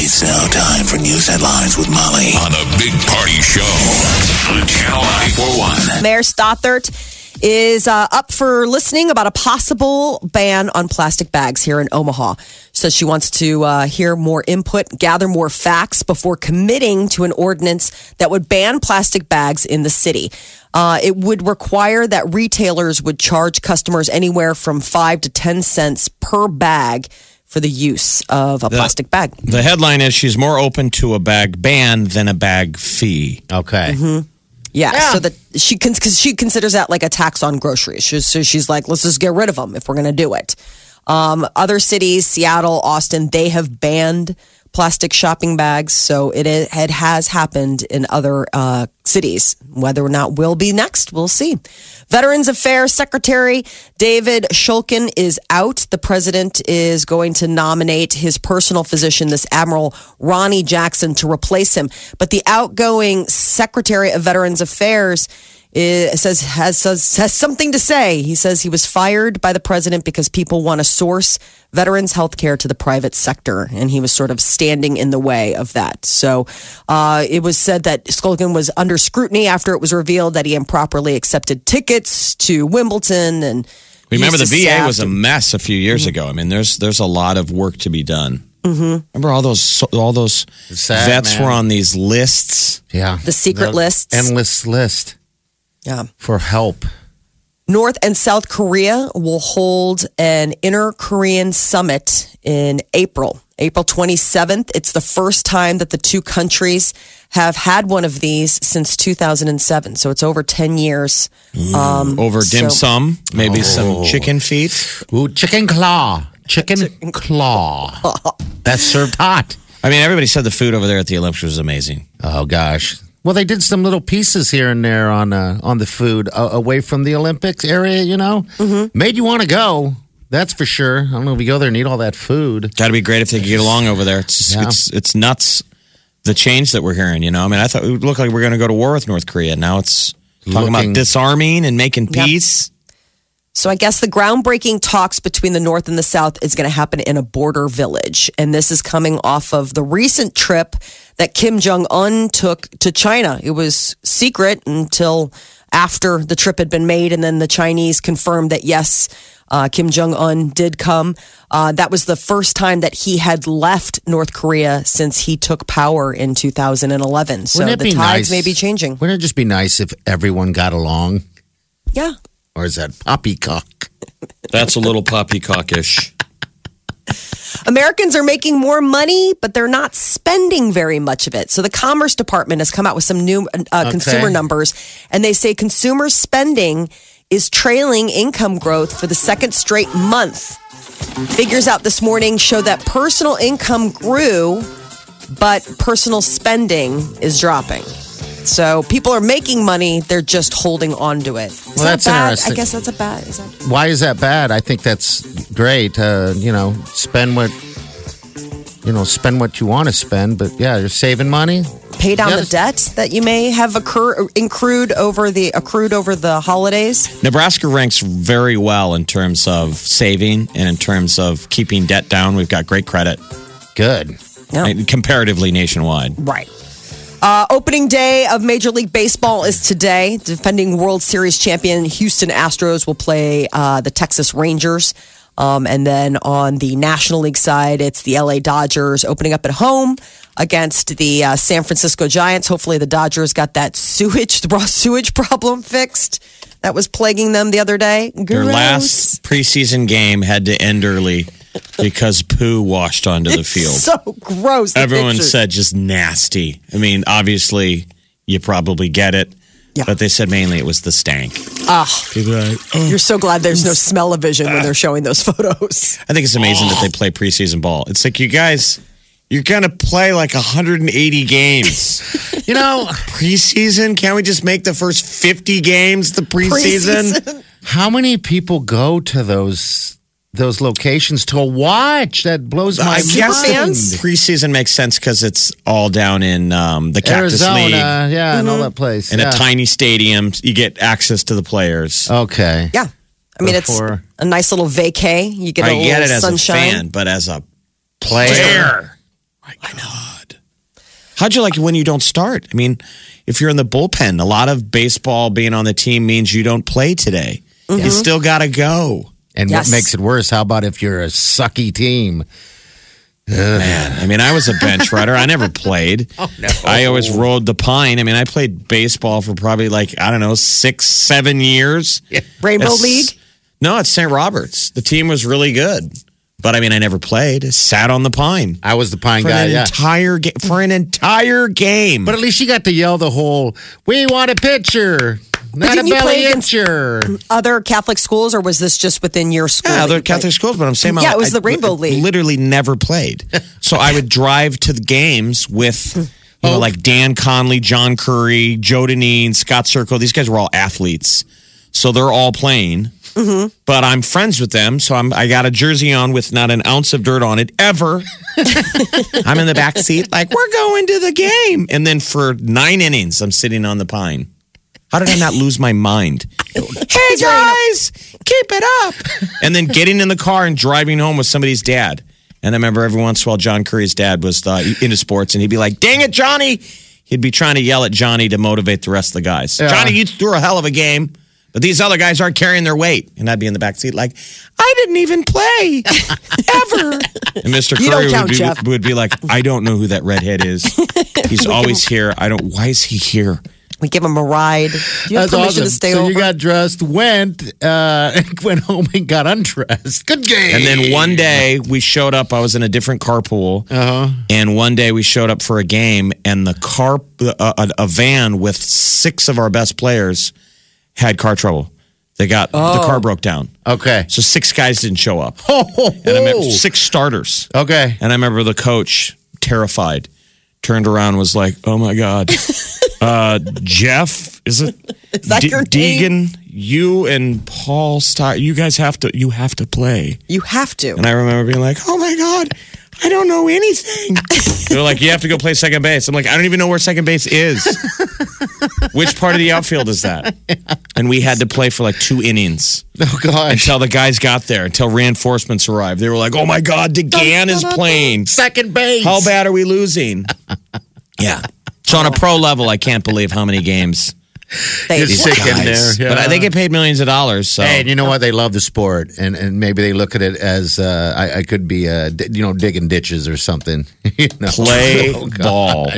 It's now time for news headlines with Molly on a big party show on Channel 94.1. Mayor Stothert is up for listening about a possible ban on plastic bags here in Omaha. Says she wants to hear more input, gather more facts before committing to an ordinance that would ban plastic bags in the city. It would require that retailers would charge customers anywhere from 5 to 10 cents per bag for the use of a plastic bag. The headline is she's more open to a bag ban than a bag fee. Okay. Mm-hmm. Yeah. So that she considers that like a tax on groceries. So she's like, let's just get rid of them if we're going to do it. Other cities, Seattle, Austin, they have banned plastic shopping bags. So it has happened in other cities. Whether or not will be next, we'll see. Veterans Affairs Secretary David Shulkin is out. The president is going to nominate his personal physician, this Admiral Ronnie Jackson, to replace him. But the outgoing Secretary of Veterans Affairs has something to say. He says he was fired by the president because people want to source veterans' health care to the private sector, and he was sort of standing in the way of that. So it was said that Shulkin was under scrutiny after it was revealed that he improperly accepted tickets to Wimbledon. And remember, the VA was a mess a few years ago. I mean, there's a lot of work to be done. Mm-hmm. Remember all those vets were on these lists. Yeah, the secret lists, endless list. Yeah. For help. North and South Korea will hold an inter-Korean summit in April 27th. It's the first time that the two countries have had one of these since 2007. So it's over 10 years. Over dim sum, maybe some chicken feet. Ooh, chicken claw. Chicken claw. That's served hot. I mean, everybody said the food over there at the Olympics was amazing. Oh, gosh. Well, they did some little pieces here and there on the food away from the Olympics area, you know. Mm-hmm. Made you want to go, that's for sure. I don't know if we go there and eat all that food. Got to be great if they could get along over there. It's nuts, the change that we're hearing, you know. I mean, I thought it would look like we're going to go to war with North Korea. Now it's talking about disarming and making peace. So I guess the groundbreaking talks between the North and the South is going to happen in a border village. And this is coming off of the recent trip that Kim Jong Un took to China. It was secret until after the trip had been made. And then the Chinese confirmed that, yes, Kim Jong Un did come. That was the first time that he had left North Korea since he took power in 2011. So the tides may be changing. Wouldn't it just be nice if everyone got along? Yeah. Or is that poppycock? That's a little poppycockish. Americans are making more money, but they're not spending very much of it. So the Commerce Department has come out with some new consumer numbers, and they say consumer spending is trailing income growth for the second straight month. Figures out this morning show that personal income grew, but personal spending is dropping. So people are making money; they're just holding on to it. Well, that's interesting. I guess that's a bad. Why is that bad? I think that's great. Spend what you want to spend. But yeah, you're saving money. Pay down the debt that you may have accrued over the holidays. Nebraska ranks very well in terms of saving and in terms of keeping debt down. We've got great credit. Good. Yeah. I mean, comparatively nationwide. Right. Opening day of Major League Baseball is today. Defending World Series champion Houston Astros will play the Texas Rangers. And then on the National League side, it's the LA Dodgers opening up at home against the San Francisco Giants. Hopefully the Dodgers got that raw sewage problem fixed that was plaguing them the other day. Their last preseason game had to end early because poo washed onto the field. It's so gross. Everyone said just nasty. I mean, obviously, you probably get it. Yeah. But they said mainly it was the stank. People are like, you're so glad there's no smell-o-vision when they're showing those photos. I think it's amazing that they play preseason ball. It's like, you guys, You're going to play like 180 games. You know, preseason, can't we just make the first 50 games the preseason? How many people go to those locations to watch? That blows my mind. Preseason makes sense because it's all down in the Cactus League. Arizona, yeah, and all that place. In a tiny stadium, you get access to the players. Okay. Yeah. I mean, it's a nice little vacay. You get a little sunshine. I get it as a fan, but as a player... My God. How'd you like it when you don't start? I mean, if you're in the bullpen, a lot of baseball being on the team means you don't play today. Mm-hmm. You still got to go. And what makes it worse, how about if you're a sucky team? Ugh. Man, I mean, I was a bench runner. I never played. Oh, no. I always rolled the pine. I mean, I played baseball for probably like, I don't know, 6-7 years. Yeah. Rainbow League? No, it's St. Roberts. The team was really good. But, I mean, I never played. Sat on the pine. I was the pine guy, yeah. For an entire game. But at least you got to yell the whole, we want a pitcher, not a belly itcher. Other Catholic schools, or was this just within your school? Yeah, other Catholic schools, but I'm saying... Yeah, it was the Rainbow League. I literally never played. So I would drive to the games with, like Dan Conley, John Curry, Joe Deneen, Scott Circle. These guys were all athletes. So they're all playing... Mm-hmm. But I'm friends with them, so I got a jersey on with not an ounce of dirt on it ever. I'm in the back seat, like, we're going to the game. And then for 9 innings, I'm sitting on the pine. How did I not lose my mind? Hey, guys, keep it up. And then getting in the car and driving home with somebody's dad. And I remember every once in a while, John Curry's dad was into sports, and he'd be like, dang it, Johnny. He'd be trying to yell at Johnny to motivate the rest of the guys. Yeah. Johnny, you threw a hell of a game. But these other guys aren't carrying their weight. And I'd be in the back seat like, I didn't even play, ever. And Mr. Curry would be like, I don't know who that redhead is. He's always here. Why is he here? We give him a ride. You have permission to stay over? You got dressed, went home and got undressed. Good game. And then one day we showed up. I was in a different carpool. Uh-huh. And one day we showed up for a game. And the a van with 6 of our best players had car trouble. They got the car broke down. Okay, so 6 guys didn't show up, and I remember 6 starters. Okay, and I remember the coach, terrified, turned around and was like, "Oh my God, Jeff, is that your Deegan? You and Paul Stott, you guys have to play. You have to." And I remember being like, "Oh my God, I don't know anything." They're like, "You have to go play second base." I'm like, "I don't even know where second base is." Which part of the outfield is that? And we had to play for like 2 innings. Oh, God. Until the guys got there, until reinforcements arrived. They were like, oh, my God, DeGan is playing. Second base. How bad are we losing? Yeah. So on a pro level, I can't believe how many games. You're sick in there. Yeah. But they get paid millions of dollars. So. Hey, and you know what? They love the sport. And maybe they look at it as, I could be, digging ditches or something. You know? Play ball.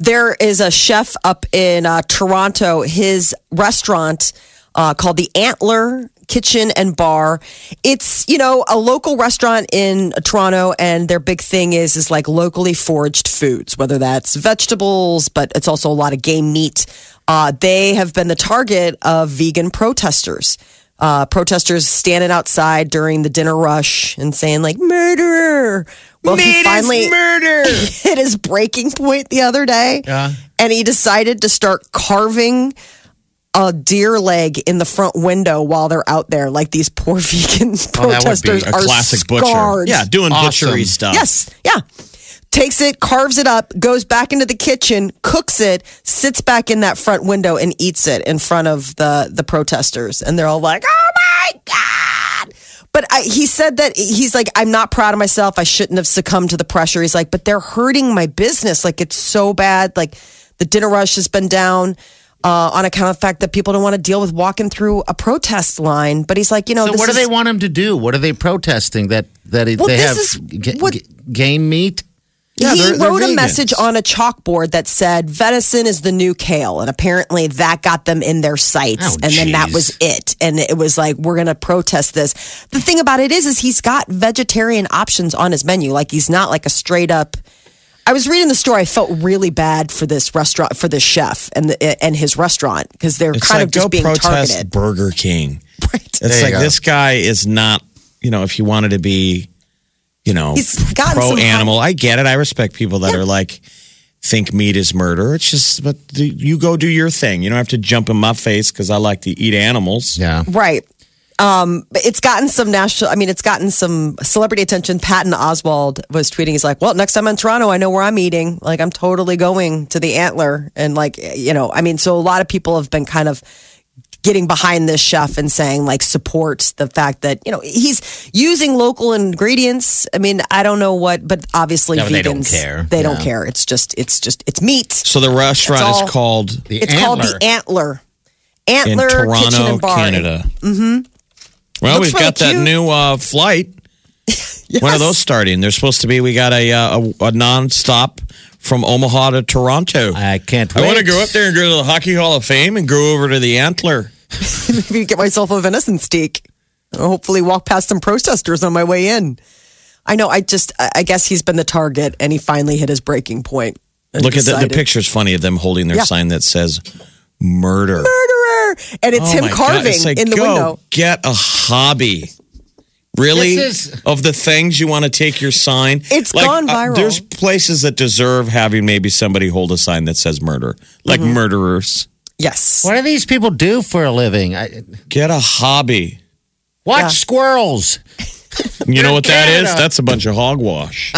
There is a chef up in Toronto. His restaurant called the Antler Kitchen and Bar. It's, a local restaurant in Toronto, and their big thing is like locally foraged foods, whether that's vegetables, but it's also a lot of game meat. They have been the target of vegan protesters. Protesters standing outside during the dinner rush and saying, like, murderer. Well, he finally hit his breaking point the other day, and he decided to start carving a deer leg in the front window while they're out there. Like, these poor vegan protesters are classic scarred. Butcher. Yeah, doing butchery stuff. Yes, yeah. Takes it, carves it up, goes back into the kitchen, cooks it, sits back in that front window and eats it in front of the protesters. And they're all like, oh my God. But he said that he's like, I'm not proud of myself. I shouldn't have succumbed to the pressure. He's like, but they're hurting my business. Like, it's so bad. Like, the dinner rush has been down on account of the fact that people don't want to deal with walking through a protest line. But he's like, so what do they want him to do? What are they protesting? Game meat? Yeah, he wrote a message on a chalkboard that said, venison is the new kale. And apparently that got them in their sights. Then that was it. And it was like, we're going to protest this. The thing about it is he's got vegetarian options on his menu. Like, he's not like a straight up. I was reading the story. I felt really bad for this restaurant, for this chef and his restaurant. Because they're just being targeted. Burger King. Right. It's like, this guy is not, if he wanted to be. you know, pro-animal. I get it. I respect people that are like, think meat is murder. It's just, but you go do your thing. You don't have to jump in my face because I like to eat animals. Yeah. Right. But it's gotten some it's gotten some celebrity attention. Patton Oswalt was tweeting. He's like, well, next time I'm in Toronto, I know where I'm eating. Like, I'm totally going to the Antler. And like, you know, I mean, so a lot of people have been kind of getting behind this chef and saying, like, supports the fact that, you know, he's using local ingredients. I mean, I don't know what, but obviously vegans, they don't care. They don't care. It's just, it's meat. So the restaurant is called the Antler. It's called the Antler. Antler in Toronto, Kitchen and Bar. Canada. Mm-hmm. Well, we've got that new flight. Yes. When are those starting? They're supposed to be, we got a nonstop from Omaha to Toronto. I can't wait. I want to go up there and go to the Hockey Hall of Fame and go over to the Antler. Maybe get myself a venison steak. I'll hopefully walk past some protesters on my way in. I know, I guess he's been the target and he finally hit his breaking point. Look at the picture's funny of them holding their sign that says murder. Murderer! And it's him carving in the window. Get a hobby. Really? Of the things you want to take your sign? It's like, gone viral. There's places that deserve having maybe somebody hold a sign that says murder. Like murderers. Yes. What do these people do for a living? Get a hobby. Watch squirrels. You know what that is? That's a bunch of hogwash.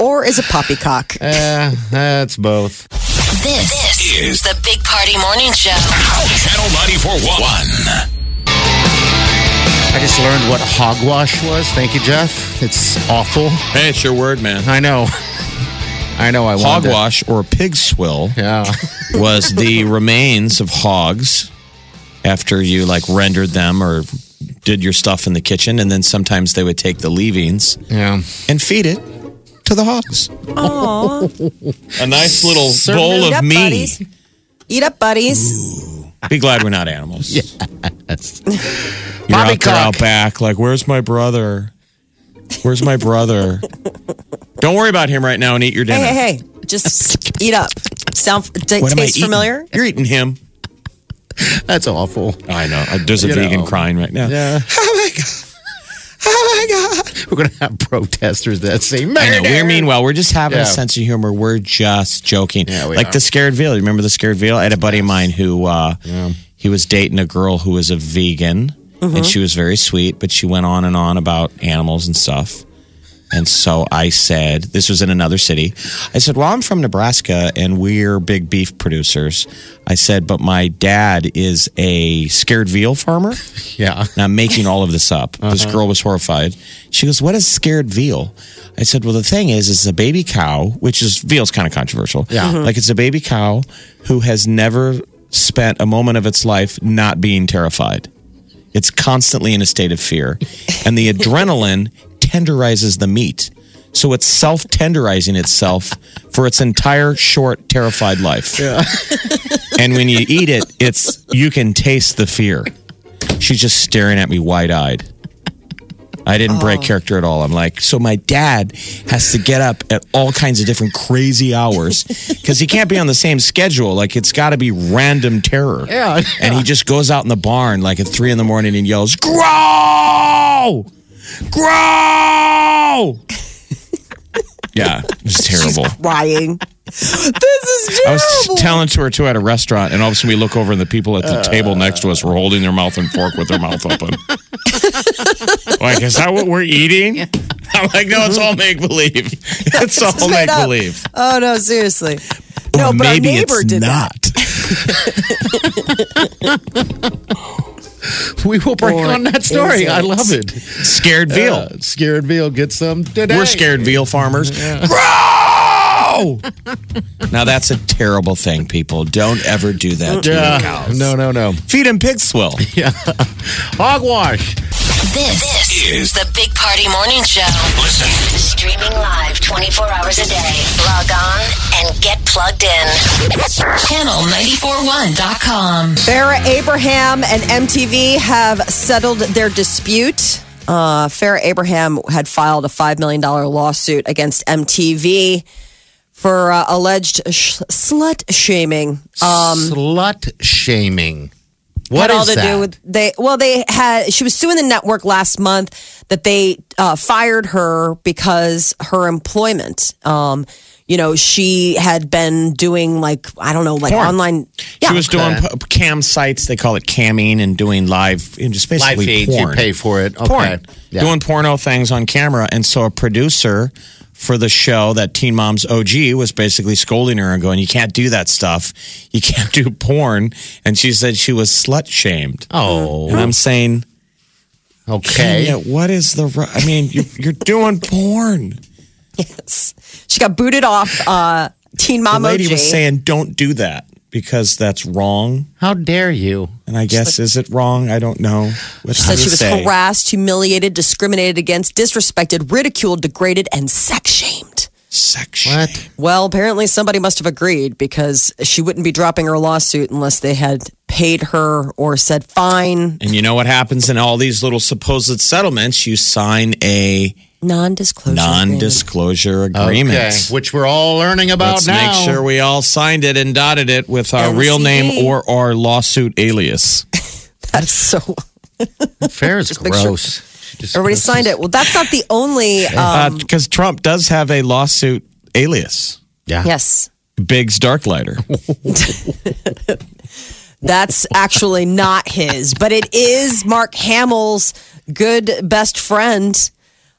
Or is it poppycock? That's both. This is the Big Party Morning Show. Channel 94.1. I just learned what hogwash was. Thank you, Jeff. It's awful. Hey, it's your word, man. I know. I wanted hogwash or pig swill was the remains of hogs after you like rendered them or did your stuff in the kitchen, and then sometimes they would take the leavings and feed it to the hogs. Aww. A nice little bowl of meat. Buddies. Eat up, buddies. Ooh. Be glad we're not animals. Yes. You're out there out back like, where's my brother? Where's my brother? Don't worry about him right now and eat your dinner. Hey. Just eat up. Tastes familiar? You're eating him. That's awful. I know. There's a vegan crying right now. Yeah. Oh, my God. We're going to have protesters that say murder. I know. We're just having a sense of humor. We're just joking. Yeah, the scared veal. You remember the scared veal? I had a buddy of mine who he was dating a girl who was a vegan, and she was very sweet, but she went on and on about animals and stuff. And so I said, this was in another city. I said, well, I'm from Nebraska, and we're big beef producers. I said, but my dad is a scared veal farmer. Yeah. And I'm making all of this up. This girl was horrified. She goes, what is scared veal? I said, well, the thing is, it's a baby cow, which is, veal's kind of controversial. Yeah. Like, it's a baby cow who has never spent a moment of its life not being terrified. It's constantly in a state of fear. And the adrenaline tenderizes the meat. So it's self-tenderizing itself for its entire short, terrified life. Yeah. And when you eat it, you can taste the fear. She's just staring at me wide-eyed. I didn't break character at all. I'm like, so my dad has to get up at all kinds of different crazy hours because he can't be on the same schedule. Like, it's got to be random terror. Yeah. And he just goes out in the barn like at 3 a.m. and yells, grow! Grow! Yeah, it was terrible. She's crying. This is terrible. I was telling to her, too, at a restaurant, and all of a sudden we look over, and the people at the table next to us were holding their mouth and fork with their mouth open. Like, is that what we're eating? Yeah. I'm like, no, it's all make-believe. It's all make-believe. Oh, no, seriously. No, or but maybe our neighbor did not. We will break on that story. I love it. Scared veal. Scared veal. Get some today. We're scared veal farmers. Yeah. Grow! Now that's a terrible thing, people. Don't ever do that to your cows. No. Feed them pig swill. Yeah. Hogwash. This is the Big Party Morning Show. Listen. Streaming live 24 hours a day. Log on and get plugged in. Channel941.com. Farrah Abraham and MTV have settled their dispute. Farrah Abraham had filed a $5 million lawsuit against MTV for alleged slut shaming. What is that? She was suing the network last month that they fired her because her employment. She had been doing porn. Online. Yeah. She was doing cam sites. They call it camming and doing live, and just basically live feeds. Porn. You pay for it. Okay. Porn. Yeah. Doing porno things on camera. And so a producer for the show, that Teen Mom's OG, was basically scolding her and going, you can't do that stuff. You can't do porn. And she said she was slut-shamed. Oh. And I'm saying, okay. You're doing porn. Yes. She got booted off Teen Mom OG. The lady was saying, don't do that because that's wrong. How dare you? And I guess, is it wrong? I don't know. She said she was harassed, humiliated, discriminated against, disrespected, ridiculed, degraded, and sex shamed. Sex shamed. What? Well, apparently somebody must have agreed because she wouldn't be dropping her lawsuit unless they had paid her or said fine. And you know what happens in all these little supposed settlements? You sign a non-disclosure agreements, okay, which we're all learning about. Let's now make sure we all signed it and dotted it with our real name or our lawsuit alias. That's so fair. Is gross. Everybody signed it. Well, that's not the only because Trump does have a lawsuit alias. Yeah. Yes. Biggs Darklighter. That's actually not his, but it is Mark Hamill's good best friend.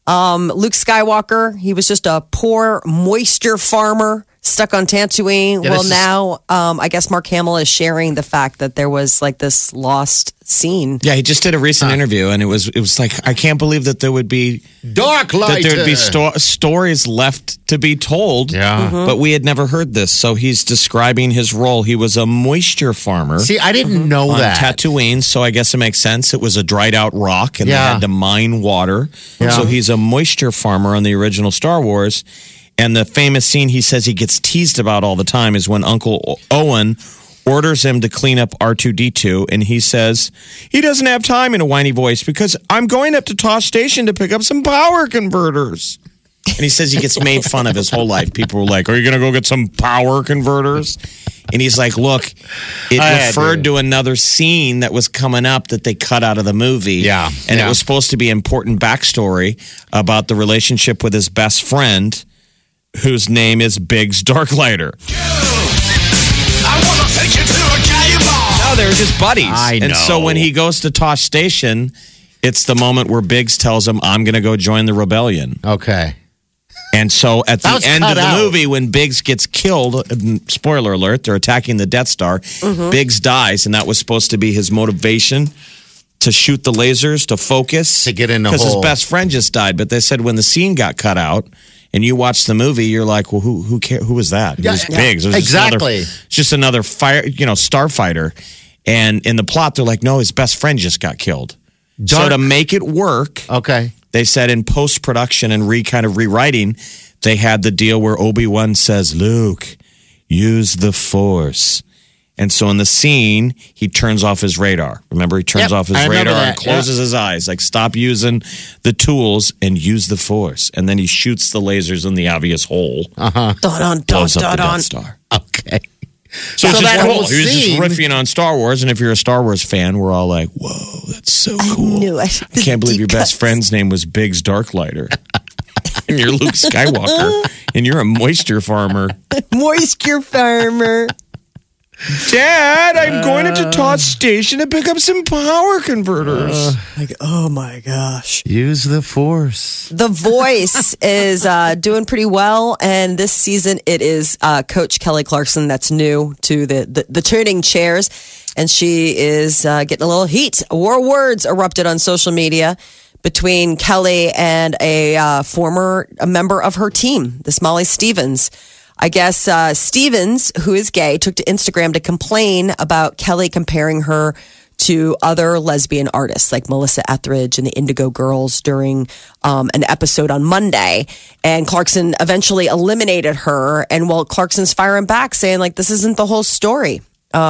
Luke Skywalker, he was just a poor moisture farmer stuck on Tatooine. Yeah, well, now I guess Mark Hamill is sharing the fact that there was this lost scene. Yeah, he just did a recent interview, and it was like, I can't believe that there would be Darklighter, that there would be stories left to be told. Yeah, but we had never heard this. So he's describing his role. He was a moisture farmer. See, I didn't know that on Tatooine. So I guess it makes sense. It was a dried out rock, and they had to mine water. Yeah. So he's a moisture farmer on the original Star Wars. And the famous scene he says he gets teased about all the time is when Uncle Owen orders him to clean up R2-D2. And he says, he doesn't have time, in a whiny voice, because I'm going up to Tosh Station to pick up some power converters. And he says he gets made fun of his whole life. People were like, are you going to go get some power converters? And he's like, look, it referred to another scene that was coming up that they cut out of the movie. Yeah. And it was supposed to be important backstory about the relationship with his best friend, whose name is Biggs Darklighter. No, they're just buddies. I know. And so when he goes to Tosh Station, it's the moment where Biggs tells him, I'm going to go join the rebellion. Okay. And so at the end of the movie, when Biggs gets killed, spoiler alert, they're attacking the Death Star, Biggs dies, and that was supposed to be his motivation to shoot the lasers, to focus. To get in the hole. Because his best friend just died. But they said when the scene got cut out, and you watch the movie, you're like, well, who cares? Who was that? It was Biggs. It was exactly. Just another fire, starfighter. And in the plot, they're like, no, his best friend just got killed. So to make it work, they said in post-production and rewriting, they had the deal where Obi-Wan says, Luke, use the Force. And so in the scene, he turns off his radar. Remember, he turns off his radar and closes his eyes. Like, stop using the tools and use the Force. And then he shoots the lasers in the obvious hole. Uh-huh. Blows up the Death Star. Okay. So that whole scene. He was just riffing on Star Wars. And if you're a Star Wars fan, we're all like, whoa, that's so cool. I knew it. I can't believe your best friend's name was Biggs Darklighter. And you're Luke Skywalker. And you're a moisture farmer. Moisture farmer. Dad, I'm going into Tosh Station to pick up some power converters. Oh my gosh. Use the Force. The Voice is doing pretty well. And this season, it is Coach Kelly Clarkson that's new to the turning chairs. And she is getting a little heat. War words erupted on social media between Kelly and a former member of her team, this Molly Stevens. I guess Stevens, who is gay, took to Instagram to complain about Kelly comparing her to other lesbian artists like Melissa Etheridge and the Indigo Girls during an episode on Monday. And Clarkson eventually eliminated her. And Clarkson's firing back saying, this isn't the whole story.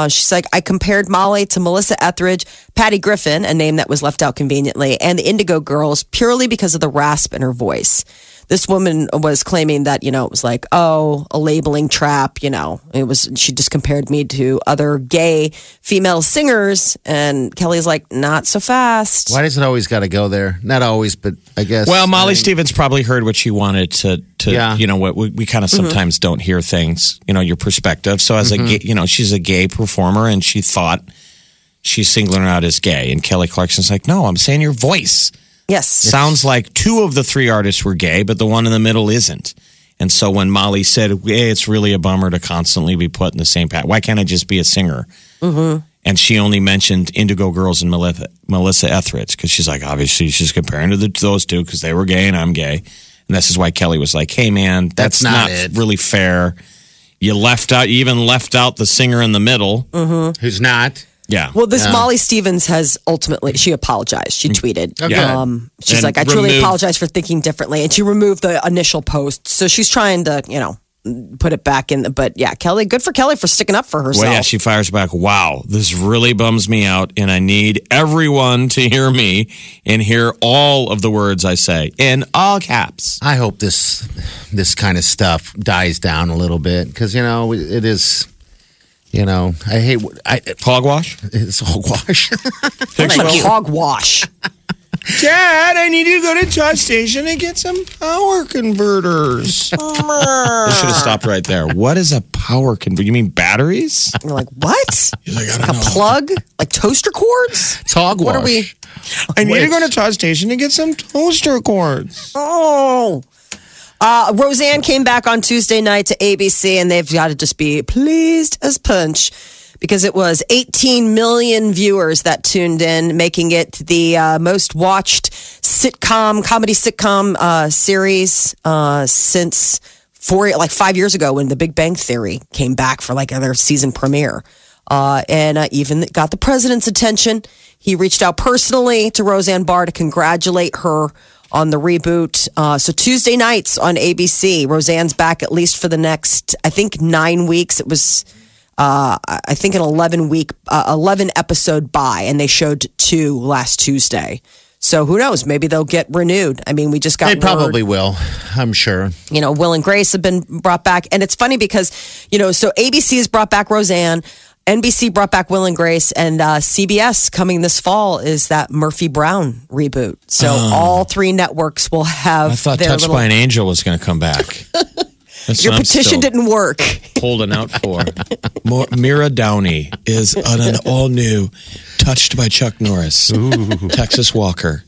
She's like, I compared Molly to Melissa Etheridge, Patty Griffin, a name that was left out conveniently, and the Indigo Girls purely because of the rasp in her voice. this woman was claiming that, you know, it was like, oh, a labeling trap, you know. It was, she just compared me to other gay female singers, and Kelly's like, not so fast. Why does it always got to go there? Not always, but I guess. Well, Molly Stevens probably heard what she wanted to yeah. You know, what we kind of sometimes don't hear things, you know, your perspective. So as a, you know, she's a gay performer, and she thought she's singling her out as gay. And Kelly Clarkson's like, no, I'm saying your voice. Yes. Sounds like two of the three artists were gay, but the one in the middle isn't. And so when Molly said, hey, it's really a bummer to constantly be put in the same path. Why can't I just be a singer? Mm-hmm. And she only mentioned Indigo Girls and Melissa Etheridge because she's like, obviously, she's comparing to those two because they were gay and I'm gay. And this is why Kelly was like, hey, man, that's not really fair. You even left out the singer in the middle. Mm-hmm. Who's not. Yeah. Well, this Molly Stevens has ultimately, she apologized. She tweeted. Okay. She's and like, I truly apologize for thinking differently. And she removed the initial post. So she's trying to, you know, put it back in. But yeah, Kelly, good for Kelly for sticking up for herself. Well, yeah, she fires back. Wow, this really bums me out. And I need everyone to hear me and hear all of the words I say in all caps. I hope this kind of stuff dies down a little bit because, you know, it is... You know, I hate... hogwash? It's hogwash. Hogwash. Dad, I need you to go to the charge station and get some power converters. I should have stopped right there. What is a power converter? You mean batteries? You're like, what? You're like, I don't know. A plug? Like toaster cords? It's hogwash. What are we... I need to go to the charge station and get some toaster cords. Oh... Roseanne came back on Tuesday night to ABC, and they've got to just be pleased as punch because it was 18 million viewers that tuned in, making it the most watched comedy sitcom series since 5 years ago when The Big Bang Theory came back for like another season premiere. And even got the president's attention. He reached out personally to Roseanne Barr to congratulate her on the reboot. So Tuesday nights on ABC, Roseanne's back at least for the next, I think, 9 weeks. It was, I think, an 11-episode buy, and they showed 2 last Tuesday. So who knows? Maybe they'll get renewed. I mean, we just got word. They probably will, I'm sure. You know, Will and Grace have been brought back. And it's funny because, you know, so ABC has brought back Roseanne, NBC brought back Will and Grace, and CBS coming this fall is that Murphy Brown reboot. So all three networks will have. I thought Touched by an Angel was going to come back. Your petition didn't work. Holding out for Mira Downey is on an all new Touched by Chuck Norris. Ooh. Texas Walker.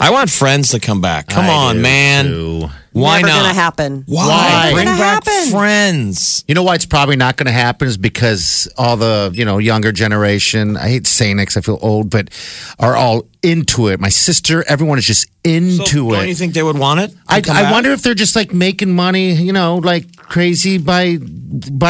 I want Friends to come back. Come on, man. Too. Why not? Never going to happen. Why? Bring back Friends. You know why it's probably not going to happen is because all the, you know, younger generation, I hate saying it because I feel old, but are all into it. My sister, everyone is just into it. Don't you think they would want it? I wonder if they're just like making money, you know, like crazy by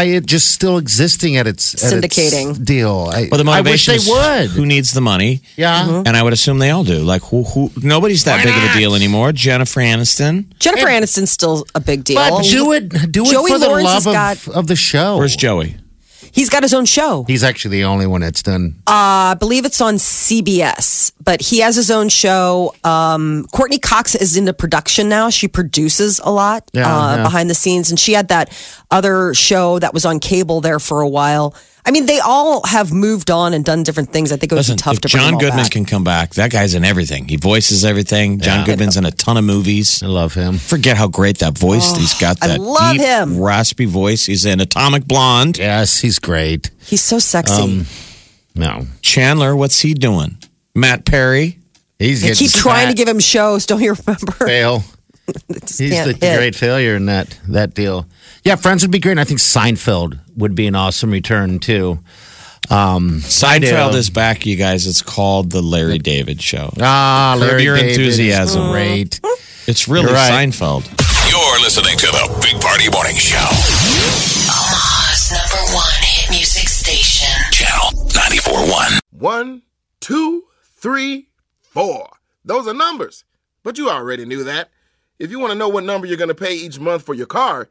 it just still existing at its syndicating at its deal. Well, the motivation I wish they would. Who needs the money? Yeah. Mm-hmm. And I would assume they all do. Like, who? Nobody's that big of a deal anymore. Jennifer Aniston's still a big deal. But do it Joey for Lawrence the love of the show. Where's Joey? He's got his own show. He's actually the only one that's done. I believe it's on CBS, but he has his own show. Courtney Cox is into production now. She produces a lot behind the scenes, and she had that other show that was on cable there for a while. I mean, they all have moved on and done different things. I think it would be tough to bring them all back. If John Goodman can come back, that guy's in everything. He voices everything. John Goodman's in a ton of movies. I love him. Forget how great that voice. He's got that deep, raspy voice. He's in Atomic Blonde. Yes, he's great. He's so sexy. No. Chandler, what's he doing? Matt Perry. They keep trying to give him shows. Don't you remember? Fail. He's the great failure in that deal. Yeah, Friends would be great. And I think Seinfeld would be an awesome return too. Seinfeld is back, you guys. It's called the Larry David Show. Larry Your David Enthusiasm. Is great. It's really right. Seinfeld. You're listening to the Big Party Morning Show. Omaha's #1 hit music station. Channel 94.1. 1, 2, 3, 4. Those are numbers, but you already knew that. If you want to know what number you're going to pay each month for your car,